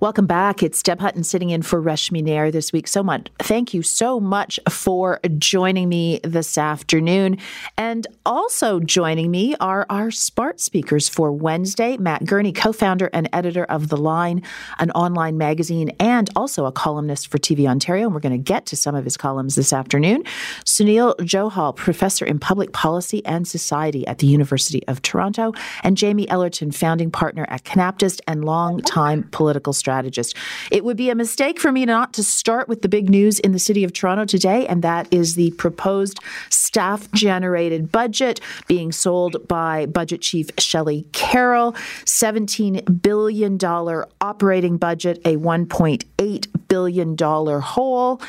Welcome back. It's Deb Hutton sitting in for Reshmi Nair this week. Thank you so much for joining me this afternoon. And also joining me are our Smart Speakers for Wednesday, Matt Gurney, co-founder and editor of The Line, an online magazine, and also a columnist for TV Ontario. And we're going to get to some of his columns this afternoon. Sunil Johal, professor in public policy and society at the University of Toronto, and Jamie Ellerton, founding partner at Canaptist and longtime political strategist. It would be a mistake for me not to start with the big news in the city of Toronto today, and that is the proposed staff-generated budget being sold by Budget Chief Shelley Carroll, $17 billion operating budget, a $1.8 billion hole,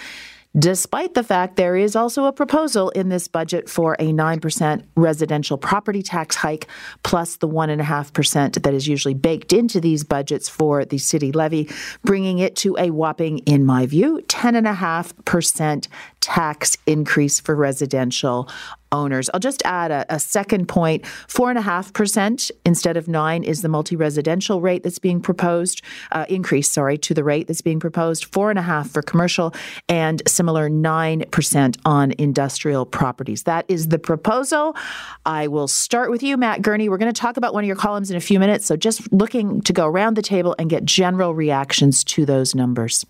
despite the fact there is also a proposal in this budget for a 9% residential property tax hike, plus the 1.5% that is usually baked into these budgets for the city levy, bringing it to a whopping, in my view, 10.5% tax increase for residential owners. I'll just add a second point. 4.5% instead of 9% is the multi-residential rate that's being proposed, increase to the rate that's being proposed, 4.5% for commercial and similar 9% on industrial properties. That is the proposal. I will start with you, Matt Gurney. We're going to talk about one of your columns in a few minutes. So just looking to go around the table and get general reactions to those numbers.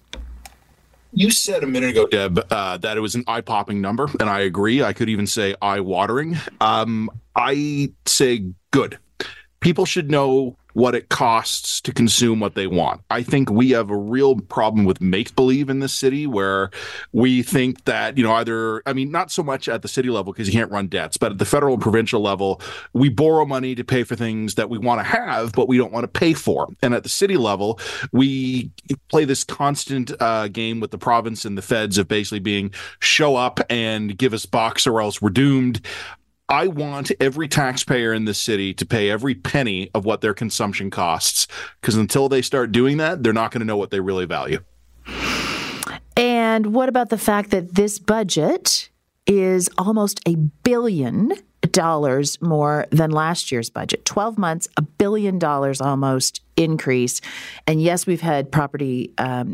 You said a minute ago, Deb, that it was an eye-popping number, and I agree. I could even say eye-watering. I say good. People should know what it costs to consume what they want. I think we have a real problem with make-believe in this city where we think that, not so much at the city level because you can't run debts, but at the federal and provincial level, we borrow money to pay for things that we want to have, but we don't want to pay for. And at the city level, we play this constant game with the province and the feds of basically being show up and give us bucks or else we're doomed. I want every taxpayer in this city to pay every penny of what their consumption costs, because until they start doing that, they're not going to know what they really value. And what about the fact that this budget is almost $1 billion more than last year's budget? 12 months, $1 billion almost increase. And yes, we've had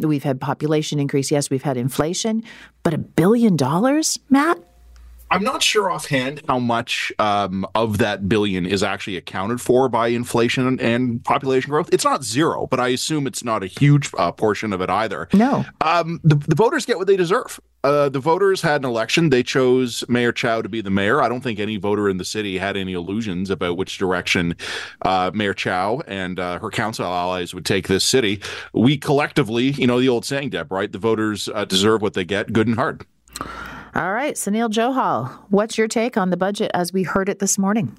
we've had population increase. Yes, we've had inflation, but $1 billion, Matt? I'm not sure offhand how much of that billion is actually accounted for by inflation and population growth. It's not zero, but I assume it's not a huge portion of it either. No. The voters get what they deserve. The voters had an election. They chose Mayor Chow to be the mayor. I don't think any voter in the city had any illusions about which direction Mayor Chow and her council allies would take this city. We collectively, the old saying, Deb, right? The voters deserve what they get, good and hard. All right, Sunil Johal, what's your take on the budget as we heard it this morning?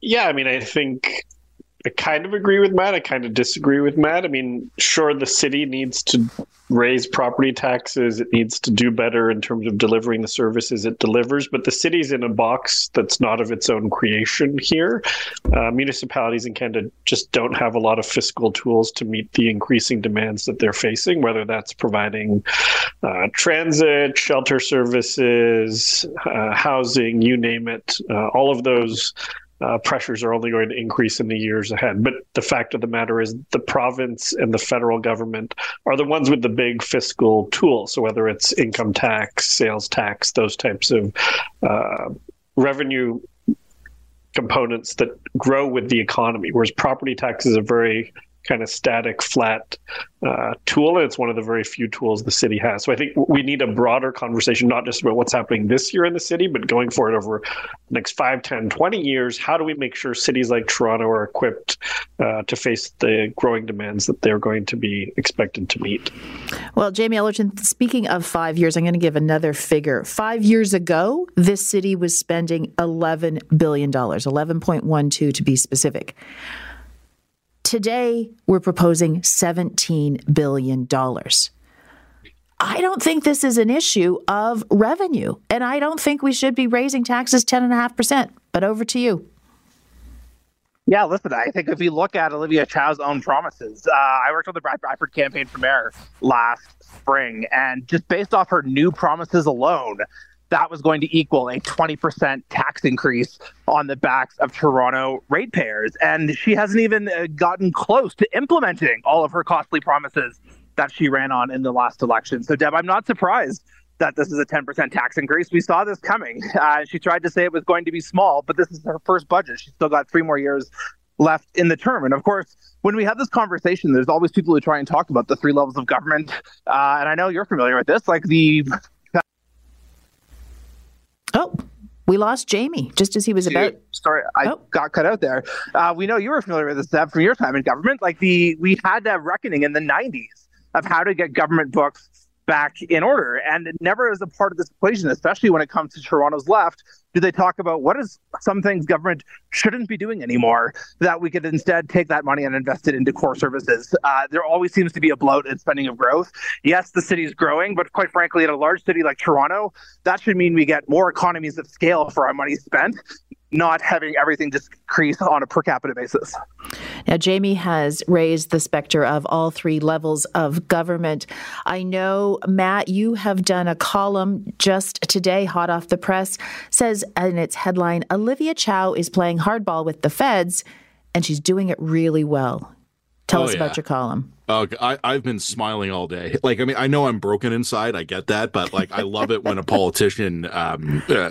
Yeah, I think I kind of agree with Matt. I kind of disagree with Matt. Sure, the city needs to raise property taxes. It needs to do better in terms of delivering the services it delivers. But the city's in a box that's not of its own creation here. Municipalities in Canada just don't have a lot of fiscal tools to meet the increasing demands that they're facing, whether that's providing transit, shelter services, housing, you name it. All of those pressures are only going to increase in the years ahead. But the fact of the matter is the province and the federal government are the ones with the big fiscal tools. So whether it's income tax, sales tax, those types of revenue components that grow with the economy, whereas property tax is a very kind of static, flat tool, and it's one of the very few tools the city has. So I think we need a broader conversation, not just about what's happening this year in the city, but going forward over the next 5, 10, 20 years, how do we make sure cities like Toronto are equipped to face the growing demands that they're going to be expected to meet? Well, Jamie Ellerton, speaking of 5 years, I'm going to give another figure. 5 years ago, this city was spending $11 billion, 11.12 to be specific. Today, we're proposing $17 billion. I don't think this is an issue of revenue, and I don't think we should be raising taxes 10.5%. But over to you. Yeah, listen, I think if you look at Olivia Chow's own promises, I worked on the Brad Bradford campaign for mayor last spring, and just based off her new promises alone, that was going to equal a 20% tax increase on the backs of Toronto ratepayers. And she hasn't even gotten close to implementing all of her costly promises that she ran on in the last election. So, Deb, I'm not surprised that this is a 10% tax increase. We saw this coming. She tried to say it was going to be small, but this is her first budget. She's still got 3 more years left in the term. And of course, when we have this conversation, there's always people who try and talk about the 3 levels of government. And I know you're familiar with this, like the... Oh, we lost Jamie just as he was about... Sorry, I got cut out there. We know you were familiar with this, Deb, from your time in government. Like we had that reckoning in the 90s of how to get government books back in order. And it never is a part of this equation, especially when it comes to Toronto's left. Do they talk about what is some things government shouldn't be doing anymore that we could instead take that money and invest it into core services? There always seems to be a bloat in spending of growth. Yes, the city's growing, but quite frankly, in a large city like Toronto, that should mean we get more economies of scale for our money spent, not having everything just increase on a per capita basis. Now, Jamie has raised the specter of all 3 levels of government. I know, Matt, you have done a column just today, hot off the press, says in its headline, Olivia Chow is playing hardball with the feds, and she's doing it really well. Tell us about your column. Oh, I've been smiling all day. Like, I mean, I know I'm broken inside. I get that. But like, I love it when a politician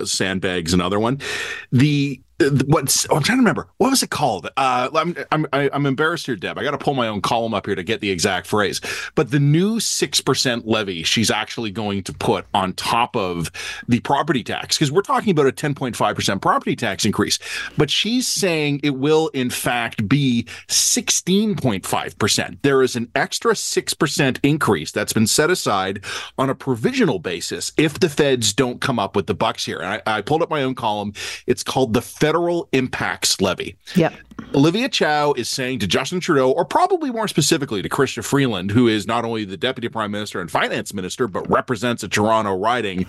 sandbags another one. I'm trying to remember. What was it called? I'm embarrassed here, Deb. I got to pull my own column up here to get the exact phrase. But the new 6% levy she's actually going to put on top of the property tax, because we're talking about a 10.5% property tax increase. But she's saying it will, in fact, be 16.5%. There is an extra 6% increase that's been set aside on a provisional basis if the feds don't come up with the bucks here. And I pulled up my own column. It's called the Federal Impacts Levy. Yep. Olivia Chow is saying to Justin Trudeau, or probably more specifically to Chrystia Freeland, who is not only the Deputy Prime Minister and Finance Minister, but represents a Toronto riding,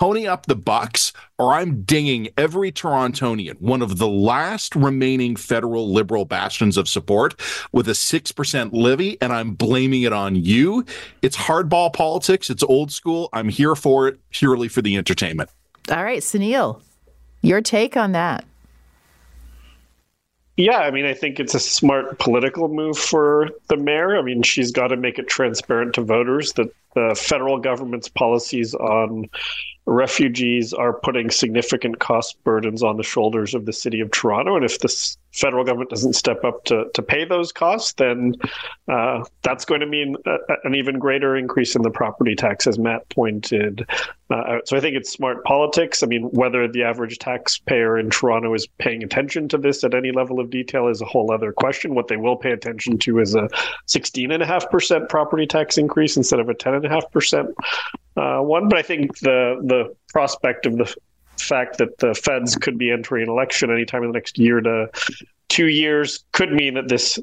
pony up the bucks, or I'm dinging every Torontonian, one of the last remaining federal liberal bastions of support, with a 6% levy, and I'm blaming it on you. It's hardball politics. It's old school. I'm here for it, purely for the entertainment. All right, Sunil. Your take on that? Yeah, I mean, I think it's a smart political move for the mayor. I mean, she's got to make it transparent to voters that the federal government's policies on refugees are putting significant cost burdens on the shoulders of the city of Toronto. And if the federal government doesn't step up to pay those costs, then that's going to mean an even greater increase in the property tax, as Matt pointed out. So I think it's smart politics. I mean, whether the average taxpayer in Toronto is paying attention to this at any level of detail is a whole other question. What they will pay attention to is a 16.5% property tax increase instead of a 10.5% one. But I think the prospect of the fact that the feds could be entering an election anytime in the next year to 2 years could mean that this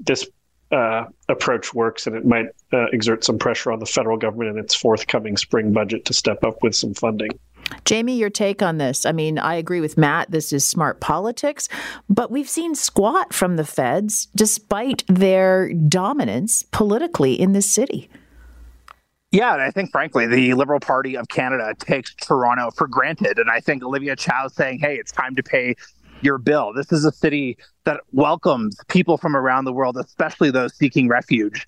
approach works, and it might exert some pressure on the federal government in its forthcoming spring budget to step up with some funding. Jamie, your take on this? I mean, I agree with Matt. This is smart politics, but we've seen squat from the feds despite their dominance politically in this city. Yeah, and I think, frankly, the Liberal Party of Canada takes Toronto for granted. And I think Olivia Chow saying, hey, it's time to pay your bill. This is a city that welcomes people from around the world, especially those seeking refuge,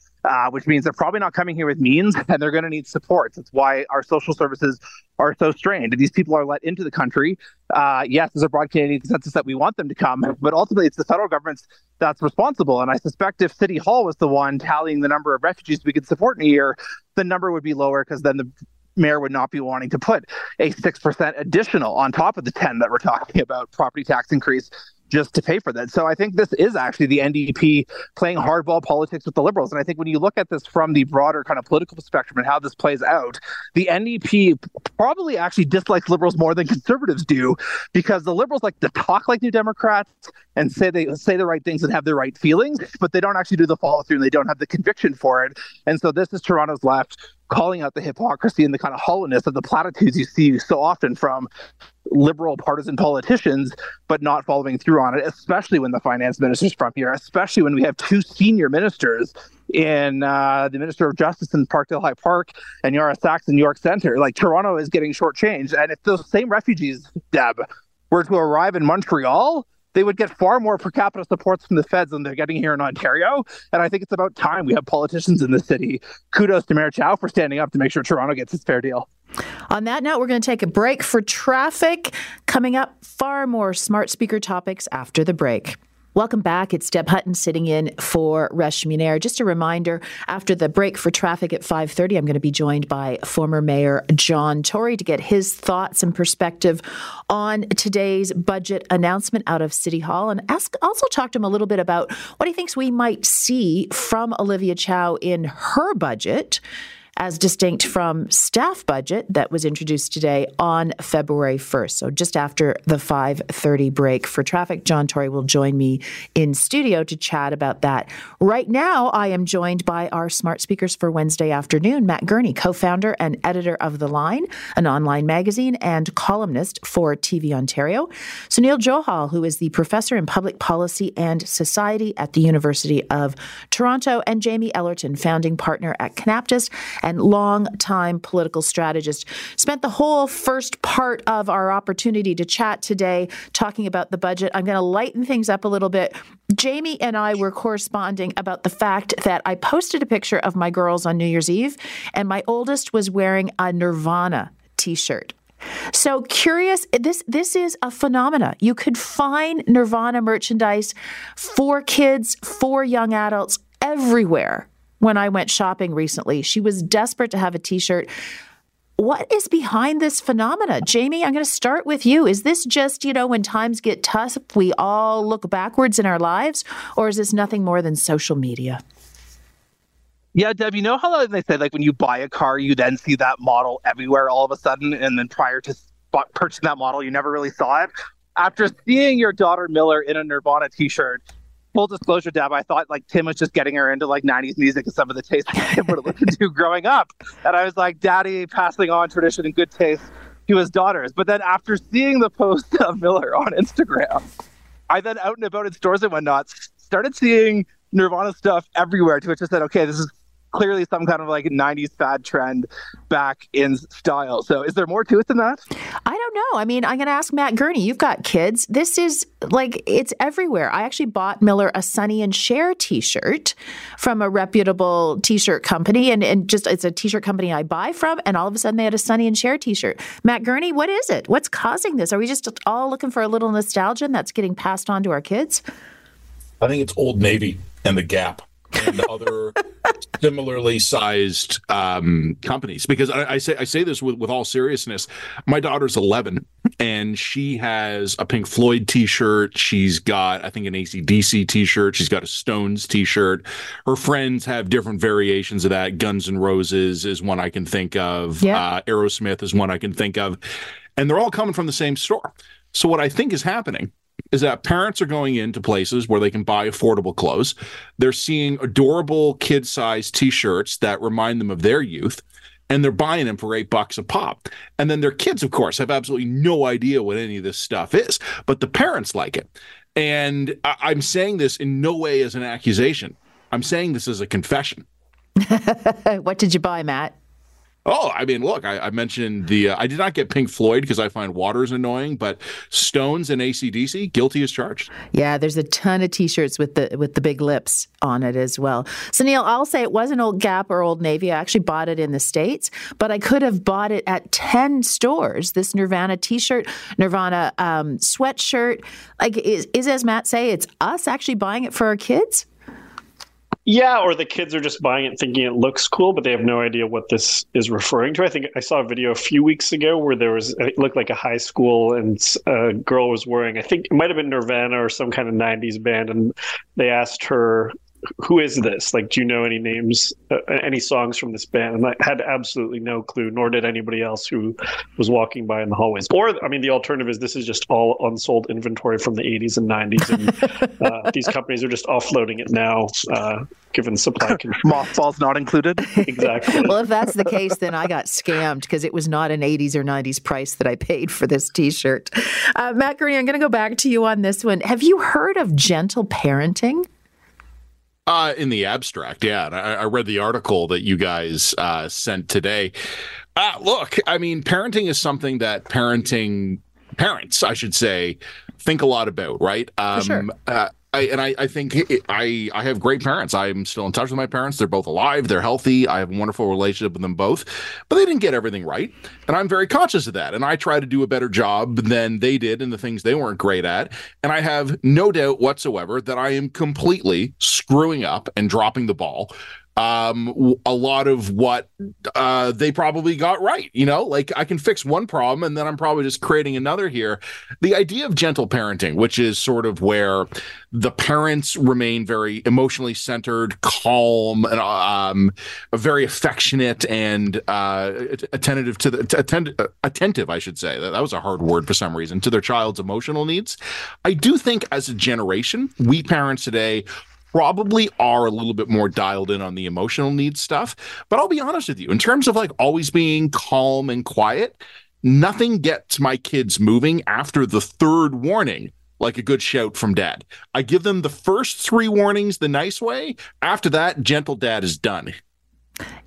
which means they're probably not coming here with means, and they're going to need support. That's why our social services are so strained. These people are let into the country. Yes, there's a broad Canadian consensus that we want them to come, but ultimately it's the federal government's that's responsible. And I suspect if City Hall was the one tallying the number of refugees we could support in a year, the number would be lower, because then the mayor would not be wanting to put a 6% additional on top of the 10 that we're talking about property tax increase just to pay for that. So I think this is actually the NDP playing hardball politics with the Liberals. And I think when you look at this from the broader kind of political spectrum and how this plays out, the NDP probably actually dislikes Liberals more than Conservatives do, because the Liberals like to talk like New Democrats and say the right things and have the right feelings, but they don't actually do the follow through and they don't have the conviction for it. And so this is Toronto's left calling out the hypocrisy and the kind of hollowness of the platitudes you see so often from liberal partisan politicians, but not following through on it, especially when the finance minister's from here, especially when we have 2 senior ministers in the Minister of Justice in Parkdale High Park and Yara Sachs in New York Centre. Like, Toronto is getting shortchanged. And if those same refugees, Deb, were to arrive in Montreal, they would get far more per capita supports from the feds than they're getting here in Ontario. And I think it's about time we have politicians in the city. Kudos to Mayor Chow for standing up to make sure Toronto gets its fair deal. On that note, we're going to take a break for traffic. Coming up, far more smart speaker topics after the break. Welcome back. It's Deb Hutton sitting in for Reshmi Nair. Just a reminder, after the break for traffic at 5:30, I'm going to be joined by former Mayor John Tory to get his thoughts and perspective on today's budget announcement out of City Hall, and also talk to him a little bit about what he thinks we might see from Olivia Chow in her budget, as distinct from staff budget that was introduced today on February 1st. So just after the 5:30 break for traffic, John Tory will join me in studio to chat about that. Right now, I am joined by our smart speakers for Wednesday afternoon, Matt Gurney, co-founder and editor of The Line, an online magazine, and columnist for TV Ontario. Sunil Johal, who is the professor in public policy and society at the University of Toronto, and Jamie Ellerton, founding partner at Canaptist and long-time political strategist. Spent the whole first part of our opportunity to chat today talking about the budget. I'm going to lighten things up a little bit. Jamie and I were corresponding about the fact that I posted a picture of my girls on New Year's Eve, and my oldest was wearing a Nirvana T-shirt. So curious, this is a phenomena. You could find Nirvana merchandise for kids, for young adults, everywhere. When I went shopping recently, she was desperate to have a T-shirt. What is behind this phenomena? Jamie, I'm going to start with you. Is this just, when times get tough, we all look backwards in our lives? Or is this nothing more than social media? Yeah, Deb, you know how they say, like, when you buy a car, you then see that model everywhere all of a sudden. And then prior to purchasing that model, you never really saw it. After seeing your daughter Miller in a Nirvana T-shirt, full disclosure, Deb, I thought Tim was just getting her into 90s music and some of the tastes I would have listened to growing up. And I was like, daddy passing on tradition and good taste to his daughters. But then after seeing the post of Miller on Instagram, I then out and about in stores and whatnot, started seeing Nirvana stuff everywhere, to which I said, okay, this is clearly some kind of 90s fad trend back in style. So is there more to it than that? I don't know. I'm going to ask Matt Gurney. You've got kids. This is it's everywhere. I actually bought Miller a Sonny and Cher T-shirt from a reputable T-shirt company. And just it's a T-shirt company I buy from. And all of a sudden they had a Sonny and Cher T-shirt. Matt Gurney, what is it? What's causing this? Are we just all looking for a little nostalgia and that's getting passed on to our kids? I think it's Old Navy and the Gap and other similarly sized companies, because I say this with all seriousness. My daughter's 11 and she has a Pink Floyd T-shirt. She's got, I think, an AC/DC T-shirt. She's got a Stones T-shirt. Her friends have different variations of that. Guns N' Roses is one I can think of. Yeah. Aerosmith is one I can think of. And they're all coming from the same store. So what I think is happening is that parents are going into places where they can buy affordable clothes. They're seeing adorable kid-sized T-shirts that remind them of their youth, and they're buying them for $8 a pop. And then their kids, of course, have absolutely no idea what any of this stuff is, but the parents like it. And I'm saying this in no way as an accusation. I'm saying this as a confession. What did you buy, Matt? Oh, look, I mentioned I did not get Pink Floyd because I find Waters annoying, but Stones and AC/DC, guilty as charged. Yeah, there's a ton of T-shirts with the big lips on it as well. So, Neil, I'll say it wasn't Old Gap or Old Navy. I actually bought it in the States, but I could have bought it at 10 stores. This Nirvana T-shirt, Nirvana sweatshirt, is as Matt say, it's us actually buying it for our kids. Yeah, or the kids are just buying it thinking it looks cool, but they have no idea what this is referring to. I think I saw a video a few weeks ago where it looked like a high school, and a girl was wearing, I think it might have been Nirvana or some kind of 90s band, and they asked her, who is this? Do you know any names, any songs from this band? And I had absolutely no clue, nor did anybody else who was walking by in the hallways. Or, the alternative is this is just all unsold inventory from the 80s and 90s. And these companies are just offloading it now, given supply control. Mothballs not included? Exactly. Well, if that's the case, then I got scammed because it was not an 80s or 90s price that I paid for this T-shirt. Matt Gurney, I'm going to go back to you on this one. Have you heard of gentle parenting? In the abstract, yeah. And I read the article that you guys sent today. Look, I mean, parenting is something that parents, I should say, think a lot about, right? For sure. I think I have great parents. I'm still in touch with my parents. They're both alive. They're healthy. I have a wonderful relationship with them both, but they didn't get everything right. And I'm very conscious of that. And I try to do a better job than they did in the things they weren't great at. And I have no doubt whatsoever that I am completely screwing up and dropping the ball. A lot of what they probably got right, you know, like I can fix one problem and then I'm probably just creating another here. The idea of gentle parenting, which is sort of where the parents remain very emotionally centered, calm, and very affectionate and attentive to the attentive, I should say. That was a hard word for some reason, to their child's emotional needs. I do think as a generation, we parents today probably are a little bit more dialed in on the emotional needs stuff. But I'll be honest with you, in terms of like always being calm and quiet, nothing gets my kids moving after the third warning like a good shout from dad. I give them the first three warnings the nice way. After that, gentle dad is done.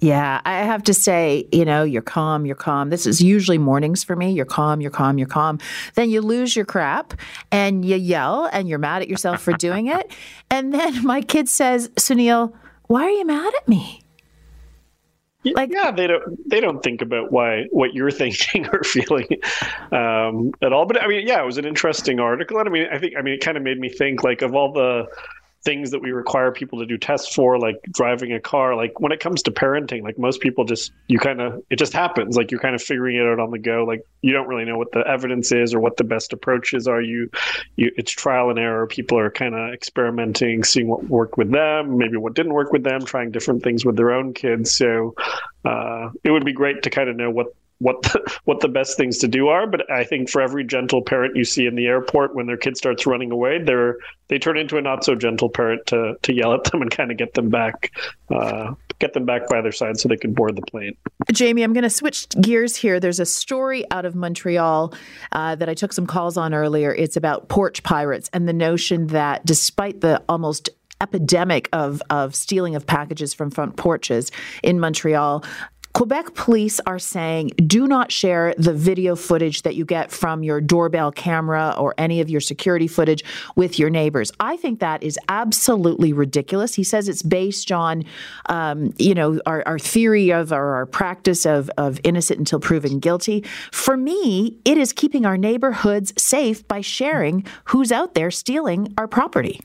Yeah, I have to say, you know, you're calm, you're calm. This is usually mornings for me. You're calm, you're calm, you're calm. Then you lose your crap and you yell and you're mad at yourself for doing it. And then my kid says, Sunil, why are you mad at me? Like, yeah, they don't think about what you're thinking or feeling at all. But I mean, yeah, it was an interesting article. And I mean, I think it kind of made me think like of all the things that we require people to do tests for, like driving a car, like when it comes to parenting, like most people just, it just happens. Like you're kind of figuring it out on the go. Like you don't really know what the evidence is or what the best approaches are. It's trial and error. People are kind of experimenting, seeing what worked with them, maybe what didn't work with them, trying different things with their own kids. So it would be great to kind of know what the best things to do are. But I think for every gentle parent you see in the airport, when their kid starts running away, they turn into a not so gentle parent to yell at them and kind of get them back by their side so they can board the plane. Jamie, I'm going to switch gears here. There's a story out of Montreal that I took some calls on earlier. It's about porch pirates and the notion that despite the almost epidemic of stealing of packages from front porches in Montreal, Quebec police are saying, do not share the video footage that you get from your doorbell camera or any of your security footage with your neighbors. I think that is absolutely ridiculous. He says it's based on, our theory of or our practice of innocent until proven guilty. For me, it is keeping our neighborhoods safe by sharing who's out there stealing our property.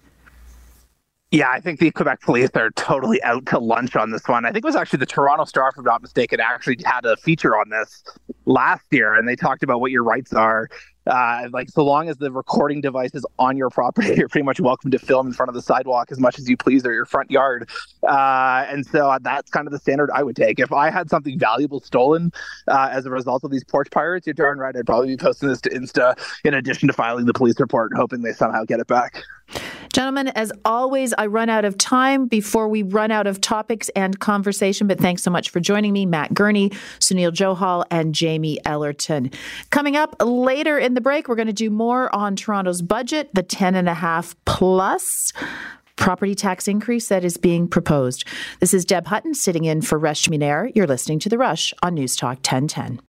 Yeah, I think the Quebec police are totally out to lunch on this one. I think it was actually the Toronto Star, if I'm not mistaken, actually had a feature on this last year, and they talked about what your rights are. Like, so long as the recording device is on your property, you're pretty much welcome to film in front of the sidewalk as much as you please or your front yard. And so that's kind of the standard I would take. If I had something valuable stolen as a result of these porch pirates, you're darn right, I'd probably be posting this to Insta in addition to filing the police report and hoping they somehow get it back. Gentlemen, as always, I run out of time before we run out of topics and conversation, but thanks so much for joining me, Matt Gurney, Sunil Johal, and Jamie Ellerton. Coming up later in the break, we're going to do more on Toronto's budget, the 10.5 plus property tax increase that is being proposed. This is Deb Hutton sitting in for Reshmi Nair. You're listening to The Rush on News Talk 1010.